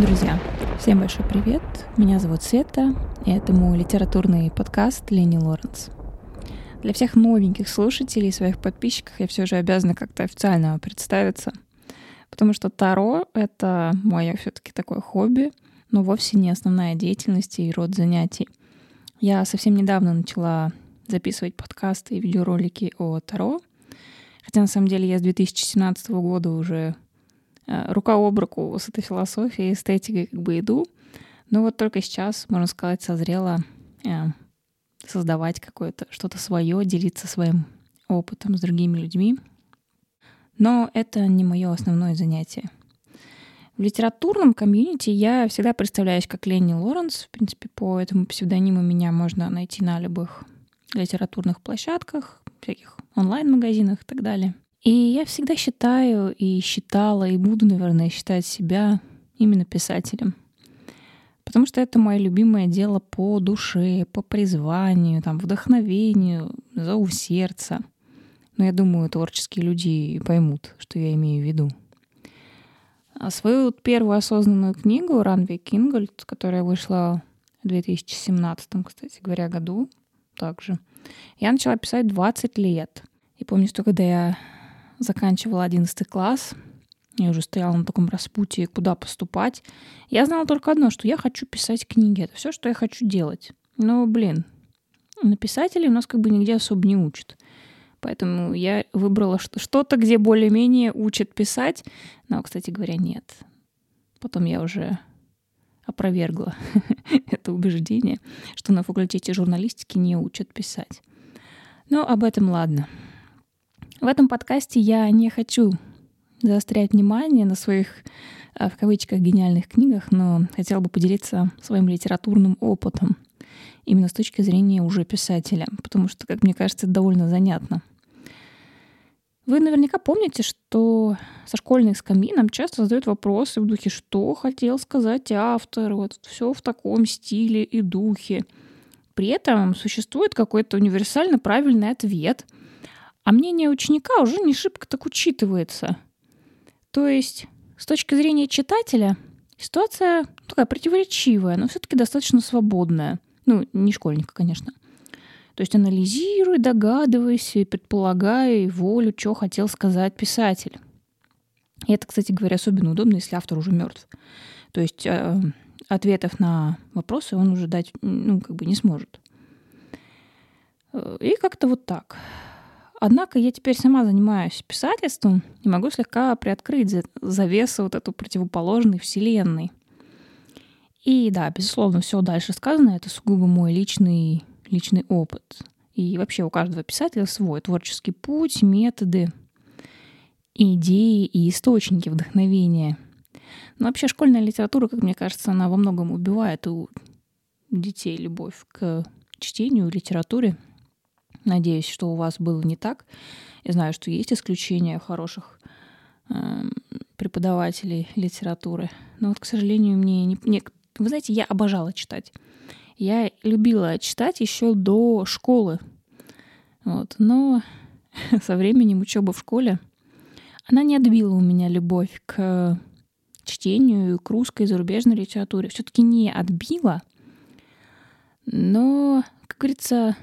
Друзья, всем большой привет. Меня зовут Света, и это мой литературный подкаст «Ленни Лоренц». Для всех новеньких слушателей и своих подписчиков я все же обязана как-то официально представиться, потому что таро — это мое все-таки такое хобби, но вовсе не основная деятельность и род занятий. Я совсем недавно начала записывать подкасты и видеоролики о таро, хотя на самом деле я с 2017 года уже рука об руку с этой философией, эстетикой как бы иду, но вот только сейчас, можно сказать, созрела создавать какое-то что-то свое, делиться своим опытом с другими людьми. Но это не мое основное занятие. В литературном комьюнити я всегда представляюсь как Ленни Лоренц. В принципе, по этому псевдониму меня можно найти на любых литературных площадках, всяких онлайн-магазинах и так далее. И я всегда считаю и считала, и буду, наверное, считать себя именно писателем. Потому что это мое любимое дело по душе, по призванию, там, вдохновению, зову сердца. Но я думаю, творческие люди поймут, что я имею в виду. А свою первую осознанную книгу «Ранвей Кингольд», которая вышла в 2017, кстати говоря, году также, я начала писать 20 лет. И помню, что когда я заканчивала 11 класс, я уже стояла на таком распутье, куда поступать. Я знала только одно, что я хочу писать книги. Это все, что я хочу делать. Но, на писателей у нас как бы нигде особо не учат. Поэтому я выбрала что-то, где более-менее учат писать. Но, кстати говоря, нет. Потом я уже опровергла это убеждение, что на факультете журналистики не учат писать. Но об этом ладно. В этом подкасте я не хочу заострять внимание на своих, в кавычках, гениальных книгах, но хотела бы поделиться своим литературным опытом именно с точки зрения уже писателя, потому что, как мне кажется, это довольно занятно. Вы наверняка помните, что со школьных скамей нам часто задают вопросы в духе «что хотел сказать автор?», вот все в таком стиле и духе. При этом существует какой-то универсально правильный ответ, а мнение ученика уже не шибко так учитывается. То есть, с точки зрения читателя, ситуация такая противоречивая, но все-таки достаточно свободная. Не школьника, конечно. То есть анализируй, догадывайся, предполагай волю, что хотел сказать писатель. И это, кстати говоря, особенно удобно, если автор уже мертв. То есть ответов на вопросы он уже дать не сможет. И как-то вот так. Однако я теперь сама занимаюсь писательством и могу слегка приоткрыть завесу вот эту противоположной вселенной. И да, безусловно, все дальше сказанное — это сугубо мой личный опыт. И вообще у каждого писателя свой творческий путь, методы, идеи и источники вдохновения. Но вообще школьная литература, как мне кажется, она во многом убивает у детей любовь к чтению, литературе. Надеюсь, что у вас было не так. Я знаю, что есть исключения хороших преподавателей литературы. Но вот, к сожалению, вы знаете, я обожала читать. Я любила читать еще до школы. Вот. Но со временем учеба в школе, она не отбила у меня любовь к чтению, к русской и зарубежной литературе. Все-таки не отбила. Но, как говорится,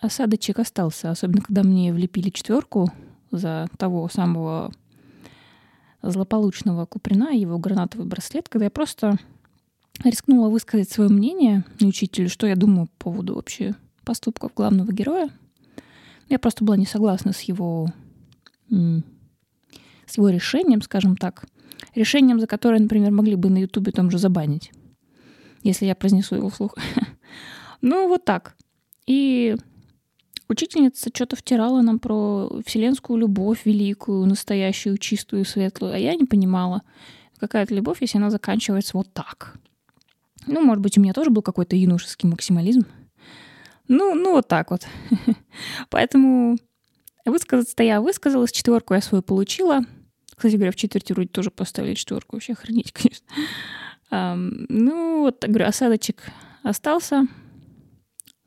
осадочек остался, особенно когда мне влепили 4 за того самого злополучного Куприна и его гранатовый браслет, когда я просто рискнула высказать свое мнение учителю, что я думаю по поводу вообще поступков главного героя. Я просто была не согласна с его решением, скажем так. Решением, за которое, например, могли бы на Ютубе там же забанить, если я произнесу его вслух. Ну, вот так. И учительница что-то втирала нам про вселенскую любовь великую, настоящую, чистую, светлую. А я не понимала, какая это любовь, если она заканчивается вот так. Может быть, у меня тоже был какой-то юношеский максимализм. Вот так вот. Поэтому высказаться-то я высказалась, 4 я свою получила. Кстати говоря, в четверти вроде тоже поставили 4. Вообще охренеть, конечно. Осадочек остался.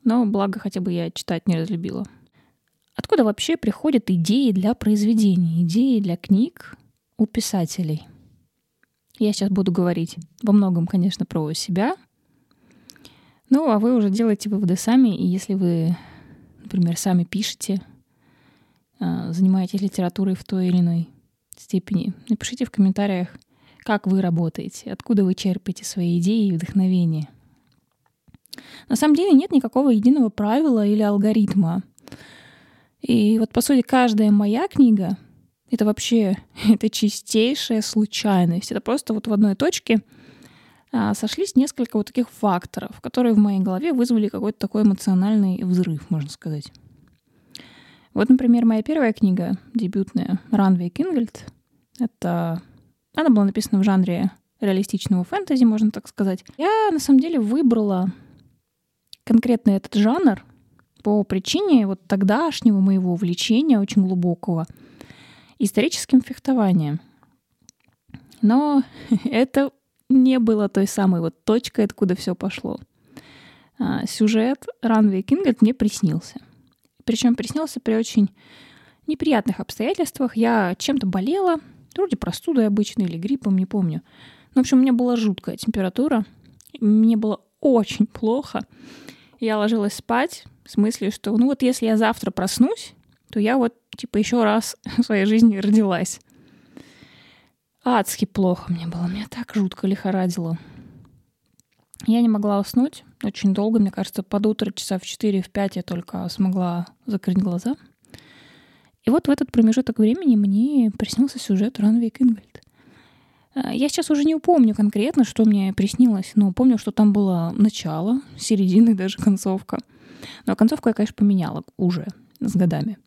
Но благо хотя бы я читать не разлюбила. Откуда вообще приходят идеи для произведений, идеи для книг у писателей? Я сейчас буду говорить во многом, конечно, про себя. Ну, а вы уже делаете выводы сами. И если вы, например, сами пишете, занимаетесь литературой в той или иной степени, напишите в комментариях, как вы работаете, откуда вы черпаете свои идеи и вдохновение. На самом деле нет никакого единого правила или алгоритма. И вот, по сути, каждая моя книга — это вообще это чистейшая случайность. Это просто вот в одной точке сошлись несколько вот таких факторов, которые в моей голове вызвали какой-то такой эмоциональный взрыв, можно сказать. Вот, например, моя первая книга, дебютная, «Ранвей Кингольд», она была написана в жанре реалистичного фэнтези, можно так сказать. Я, на самом деле, выбрала конкретно этот жанр по причине вот тогдашнего моего увлечения, очень глубокого, историческим фехтованием. Но это не было той самой вот точкой, откуда все пошло. Сюжет «Ранвей Кингольд» мне приснился. Причем приснился при очень неприятных обстоятельствах. Я чем-то болела, вроде простудой обычной или гриппом, не помню. Но, в общем, у меня была жуткая температура. Мне было очень плохо. Я ложилась спать с мыслью, что ну вот если я завтра проснусь, то я вот типа еще раз в своей жизни родилась. Адски плохо мне было. Меня так жутко лихорадило. Я не могла уснуть очень долго. Мне кажется, под утро часа в 4-5 я только смогла закрыть глаза. И вот в этот промежуток времени мне приснился сюжет «Ранвей Кингольд». Я сейчас уже не упомню конкретно, что мне приснилось, но помню, что там было начало, середина и даже концовка. Но концовку я, конечно, поменяла уже с годами.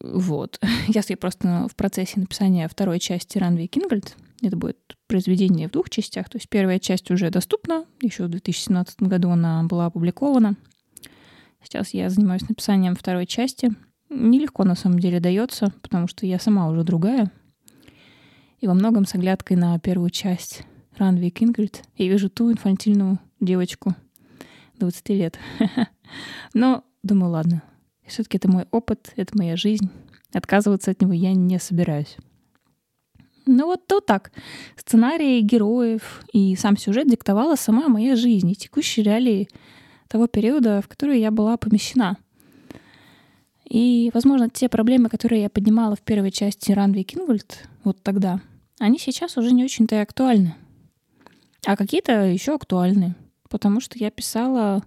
Вот. Я просто в процессе написания второй части «Ранвей Кингольд». Это будет произведение в двух частях. То есть первая часть уже доступна. Еще в 2017 году она была опубликована. Сейчас я занимаюсь написанием второй части. Нелегко, на самом деле, дается, потому что я сама уже другая. И во многом с оглядкой на первую часть «Ранвей Кингольд» я вижу ту инфантильную девочку 20 лет. Но думаю, ладно. Все-таки это мой опыт, это моя жизнь. Отказываться от него я не собираюсь. Ну вот то так. Сценарии героев и сам сюжет диктовала сама моя жизнь и текущие реалии того периода, в который я была помещена. И, возможно, те проблемы, которые я поднимала в первой части «Ранвей Кингольд» вот тогда, они сейчас уже не очень-то и актуальны. А какие-то еще актуальны, потому что я писала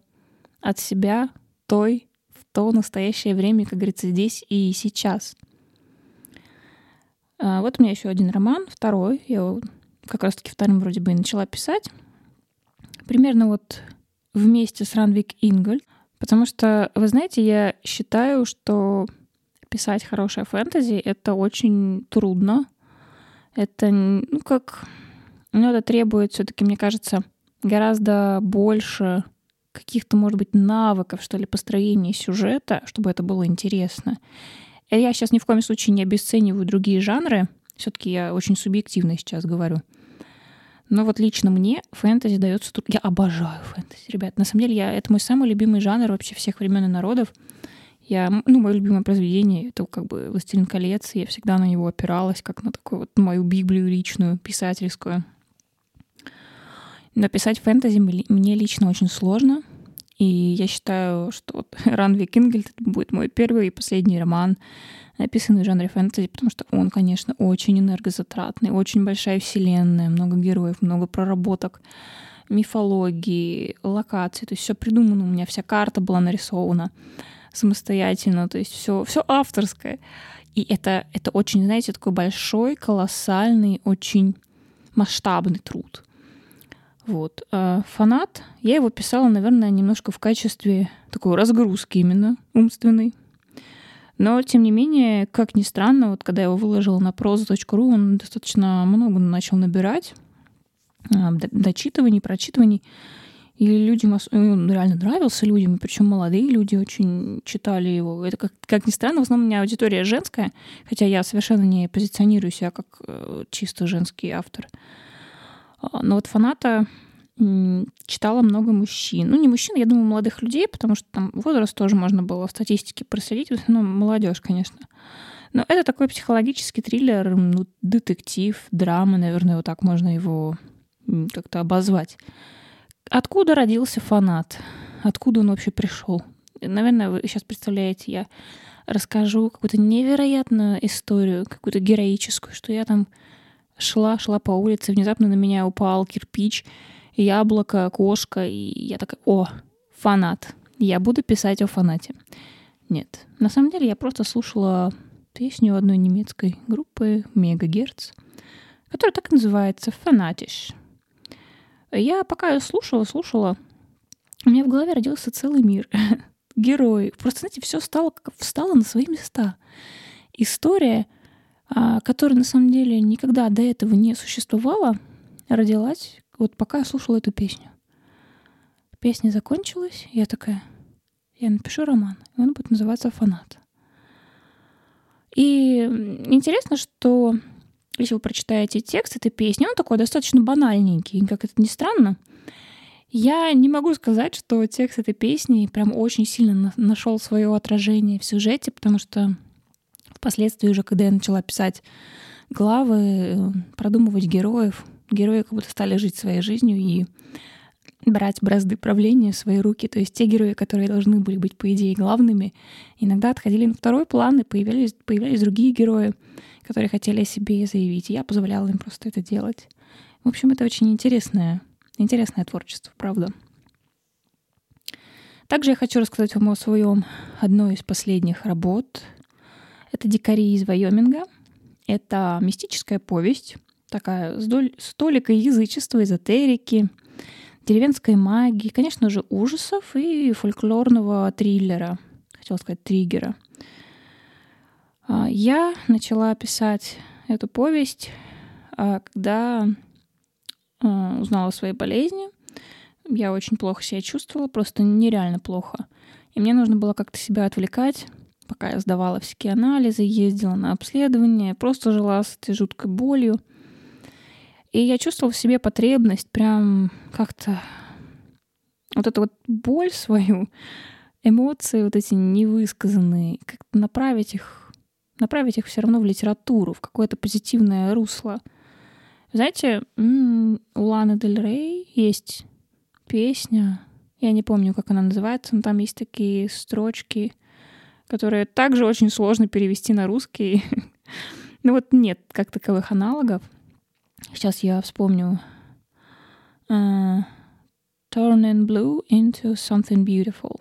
от себя той в то настоящее время, как говорится, здесь и сейчас. Вот у меня еще один роман, второй. Я его как раз-таки вторым вроде бы и начала писать. Примерно вот вместе с «Ранвей Кингольд». Потому что, вы знаете, я считаю, что писать хорошее фэнтези — это очень трудно. Это, это требует все-таки, мне кажется, гораздо больше каких-то, может быть, навыков, что ли, построения сюжета, чтобы это было интересно. И я сейчас ни в коем случае не обесцениваю другие жанры. Все-таки я очень субъективно сейчас говорю. Но вот лично мне фэнтези дается трудно. Я обожаю фэнтези, ребят. На самом деле, это мой самый любимый жанр вообще всех времен и народов. Мое любимое произведение — это как бы «Властелин колец». Я всегда на него опиралась, как на такую вот мою библию личную, писательскую. Но писать фэнтези мне лично очень сложно. И я считаю, что вот «Ранвей Кингольд» будет мой первый и последний роман, написанный в жанре фэнтези, потому что он, конечно, очень энергозатратный, очень большая вселенная, много героев, много проработок, мифологии, локаций. То есть все придумано, у меня вся карта была нарисована самостоятельно, то есть все авторское. И это очень, знаете, такой большой, колоссальный, очень масштабный труд. Вот. «Фанат», я его писала, наверное, немножко в качестве такой разгрузки именно умственной. Но, тем не менее, как ни странно, вот когда я его выложила на proza.ru, он достаточно много начал набирать дочитываний, прочитываний. И людям, он реально нравился людям, и причем молодые люди очень читали его. Это, как ни странно, в основном у меня аудитория женская, хотя я совершенно не позиционирую себя как чисто женский автор. Но вот «Фаната» читало много мужчин. Ну, не мужчин, я думаю, молодых людей, потому что там возраст тоже можно было в статистике проследить. В основном молодежь, конечно. Но это такой психологический триллер, ну, детектив, драма, наверное, вот так можно его как-то обозвать. Откуда родился «Фанат»? Откуда он вообще пришел? Наверное, вы сейчас представляете, я расскажу какую-то невероятную историю, какую-то героическую, что я там шла по улице, внезапно на меня упал кирпич, яблоко, кошка, и я такая: «О, фанат! Я буду писать о фанате». Нет, на самом деле я просто слушала песню одной немецкой группы Megaherz, которая так и называется «Fanatisch». Я пока ее слушала, у меня в голове родился целый мир герои. Просто, знаете, все встало на свои места. История, которая на самом деле никогда до этого не существовала, родилась, вот пока я слушала эту песню. Песня закончилась, я такая: я напишу роман, и он будет называться «Фанат». И интересно, что если вы прочитаете текст этой песни, он такой достаточно банальненький, как это ни странно. Я не могу сказать, что текст этой песни прям очень сильно нашел свое отражение в сюжете, потому что впоследствии уже, когда я начала писать главы, продумывать героев, герои как будто стали жить своей жизнью и брать бразды правления в свои руки. То есть те герои, которые должны были быть, по идее, главными, иногда отходили на второй план, и появлялись другие герои, которые хотели о себе заявить. И я позволяла им просто это делать. В общем, это очень интересное творчество, правда. Также я хочу рассказать вам о своем одной из последних работ. Это «Дикари из Вайоминга». Это мистическая повесть, такая с толикой язычества, эзотерики, деревенской магии, конечно же, ужасов и фольклорного триллера, хотела сказать триггера. Я начала писать эту повесть, когда узнала о своей болезни. Я очень плохо себя чувствовала, просто нереально плохо. И мне нужно было как-то себя отвлекать, пока я сдавала всякие анализы, ездила на обследование, просто жила с этой жуткой болью. И я чувствовала в себе потребность прям как-то вот эту вот боль свою, эмоции вот эти невысказанные, как-то направить их все равно в литературу, в какое-то позитивное русло. Знаете, у Ланы Дель Рей есть песня, я не помню, как она называется, но там есть такие строчки, которые также очень сложно перевести на русский. Ну вот нет как таковых аналогов. Сейчас я вспомню. Turning blue into something beautiful.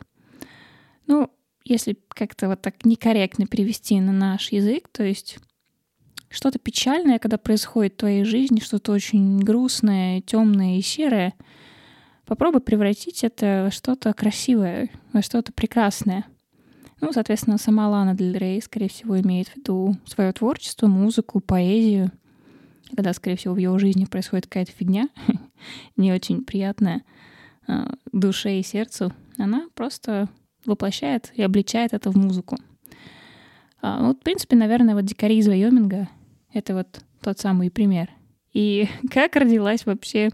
Ну, если как-то вот так некорректно перевести на наш язык, то есть что-то печальное, когда происходит в твоей жизни, что-то очень грустное, темное и серое, попробуй превратить это во что-то красивое, во что-то прекрасное. Ну, соответственно, сама Лана Дель Рей, скорее всего, имеет в виду свое творчество, музыку, поэзию, когда, скорее всего, в его жизни происходит какая-то фигня, не очень приятная душе и сердцу, она просто воплощает и обличает это в музыку. Вот, в принципе, наверное, вот «Дикари из Вайоминга» — это вот тот самый пример. И как родилась вообще...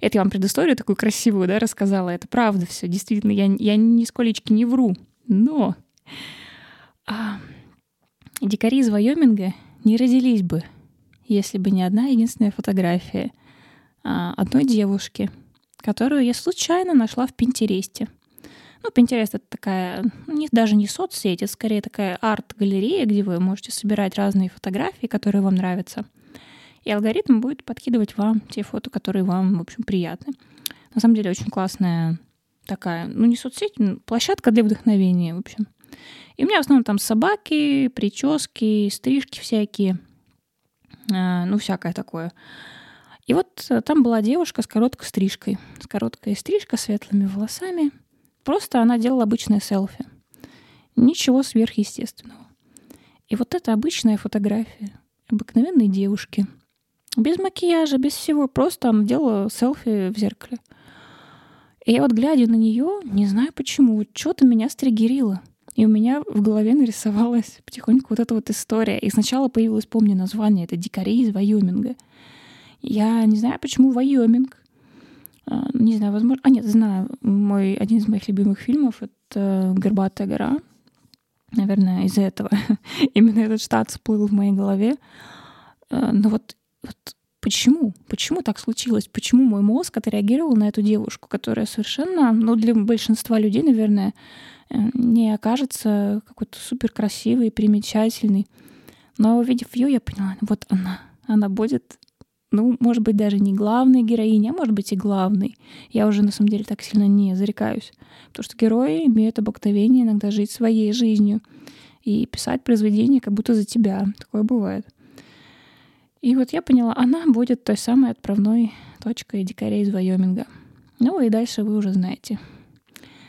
Это я вам предысторию такую красивую, да, рассказала. Это правда все, действительно, я нисколечки не вру. Но «Дикари из Вайоминга» не родились бы, если бы не одна единственная фотография одной девушки, которую я случайно нашла в Pinterest. Ну, Pinterest — это такая, даже не соцсеть, это скорее такая арт-галерея, где вы можете собирать разные фотографии, которые вам нравятся. И алгоритм будет подкидывать вам те фото, которые вам, в общем, приятны. На самом деле очень классная такая, не соцсеть, площадка для вдохновения, в общем. И у меня в основном там собаки, прически, стрижки всякие. Всякое такое. И вот там была девушка с короткой стрижкой. С короткой стрижкой, светлыми волосами. Просто она делала обычное селфи. Ничего сверхъестественного. И вот это обычная фотография обыкновенной девушки. Без макияжа, без всего. Просто она делала селфи в зеркале. И я вот, глядя на нее, не знаю почему, что-то меня стригерило. И у меня в голове нарисовалась потихоньку вот эта вот история. И сначала появилось, помню, название. Это «Дикари из Вайоминга». Я не знаю, почему Вайоминг. Не знаю, возможно... А нет, знаю. Один из моих любимых фильмов — это «Горбатая гора». Наверное, из-за этого именно этот штат всплыл в моей голове. Но вот почему? Почему так случилось? Почему мой мозг отреагировал на эту девушку, которая совершенно, ну, для большинства людей, наверное, не окажется какой-то суперкрасивой, примечательной. Но, увидев ее, я поняла, вот она. Она будет, ну, может быть, даже не главной героиней, а может быть и главной. Я уже, на самом деле, так сильно не зарекаюсь. Потому что герои имеют обыкновение иногда жить своей жизнью и писать произведения как будто за тебя. Такое бывает. И вот я поняла, она будет той самой отправной точкой «Дикарей из Вайоминга». Ну и дальше вы уже знаете.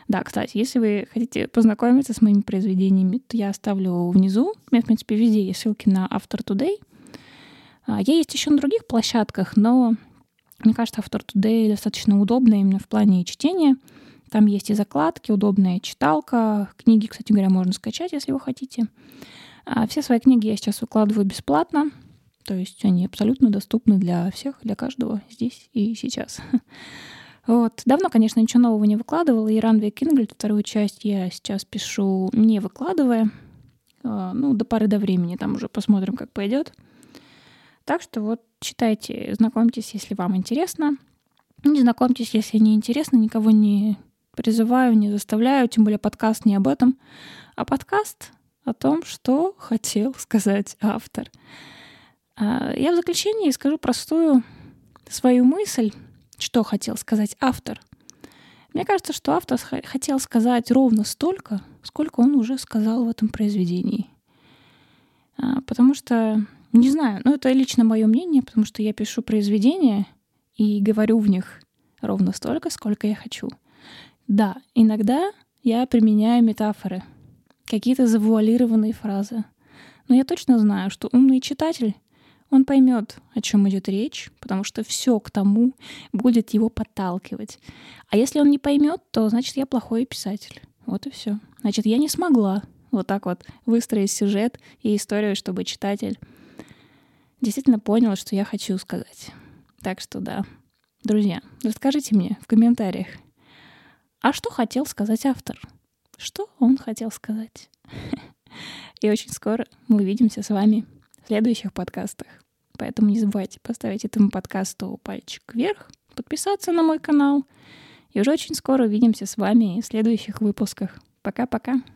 Да, кстати, если вы хотите познакомиться с моими произведениями, то я оставлю внизу. У меня, в принципе, везде есть ссылки на Author Today. Я есть еще на других площадках, но, мне кажется, Author Today достаточно удобная именно в плане чтения. Там есть и закладки, удобная читалка. Книги, кстати говоря, можно скачать, если вы хотите. Все свои книги я сейчас выкладываю бесплатно. То есть они абсолютно доступны для всех, для каждого здесь и сейчас. Вот. Давно, конечно, ничего нового не выкладывала. И «Ранвей Кингольд», вторую часть, я сейчас пишу, не выкладывая. Ну, до поры до времени, там уже посмотрим, как пойдет. Так что вот читайте, знакомьтесь, если вам интересно. Не знакомьтесь, если не интересно. Никого не призываю, не заставляю. Тем более подкаст не об этом, а подкаст о том, что хотел сказать автор. Я в заключении скажу простую свою мысль, что хотел сказать автор. Мне кажется, что автор хотел сказать ровно столько, сколько он уже сказал в этом произведении. Потому что, не знаю, но это лично мое мнение, потому что я пишу произведения и говорю в них ровно столько, сколько я хочу. Да, иногда я применяю метафоры, какие-то завуалированные фразы. Но я точно знаю, что умный читатель, он поймет, о чем идет речь, потому что все к тому будет его подталкивать. А если он не поймет, то значит я плохой писатель. Вот и все. Значит, я не смогла вот так вот выстроить сюжет и историю, чтобы читатель действительно понял, что я хочу сказать. Так что да. Друзья, расскажите мне в комментариях, а что хотел сказать автор? Что он хотел сказать? И очень скоро мы увидимся с вами в следующих подкастах. Поэтому не забывайте поставить этому подкасту пальчик вверх, подписаться на мой канал. И уже очень скоро увидимся с вами в следующих выпусках. Пока-пока!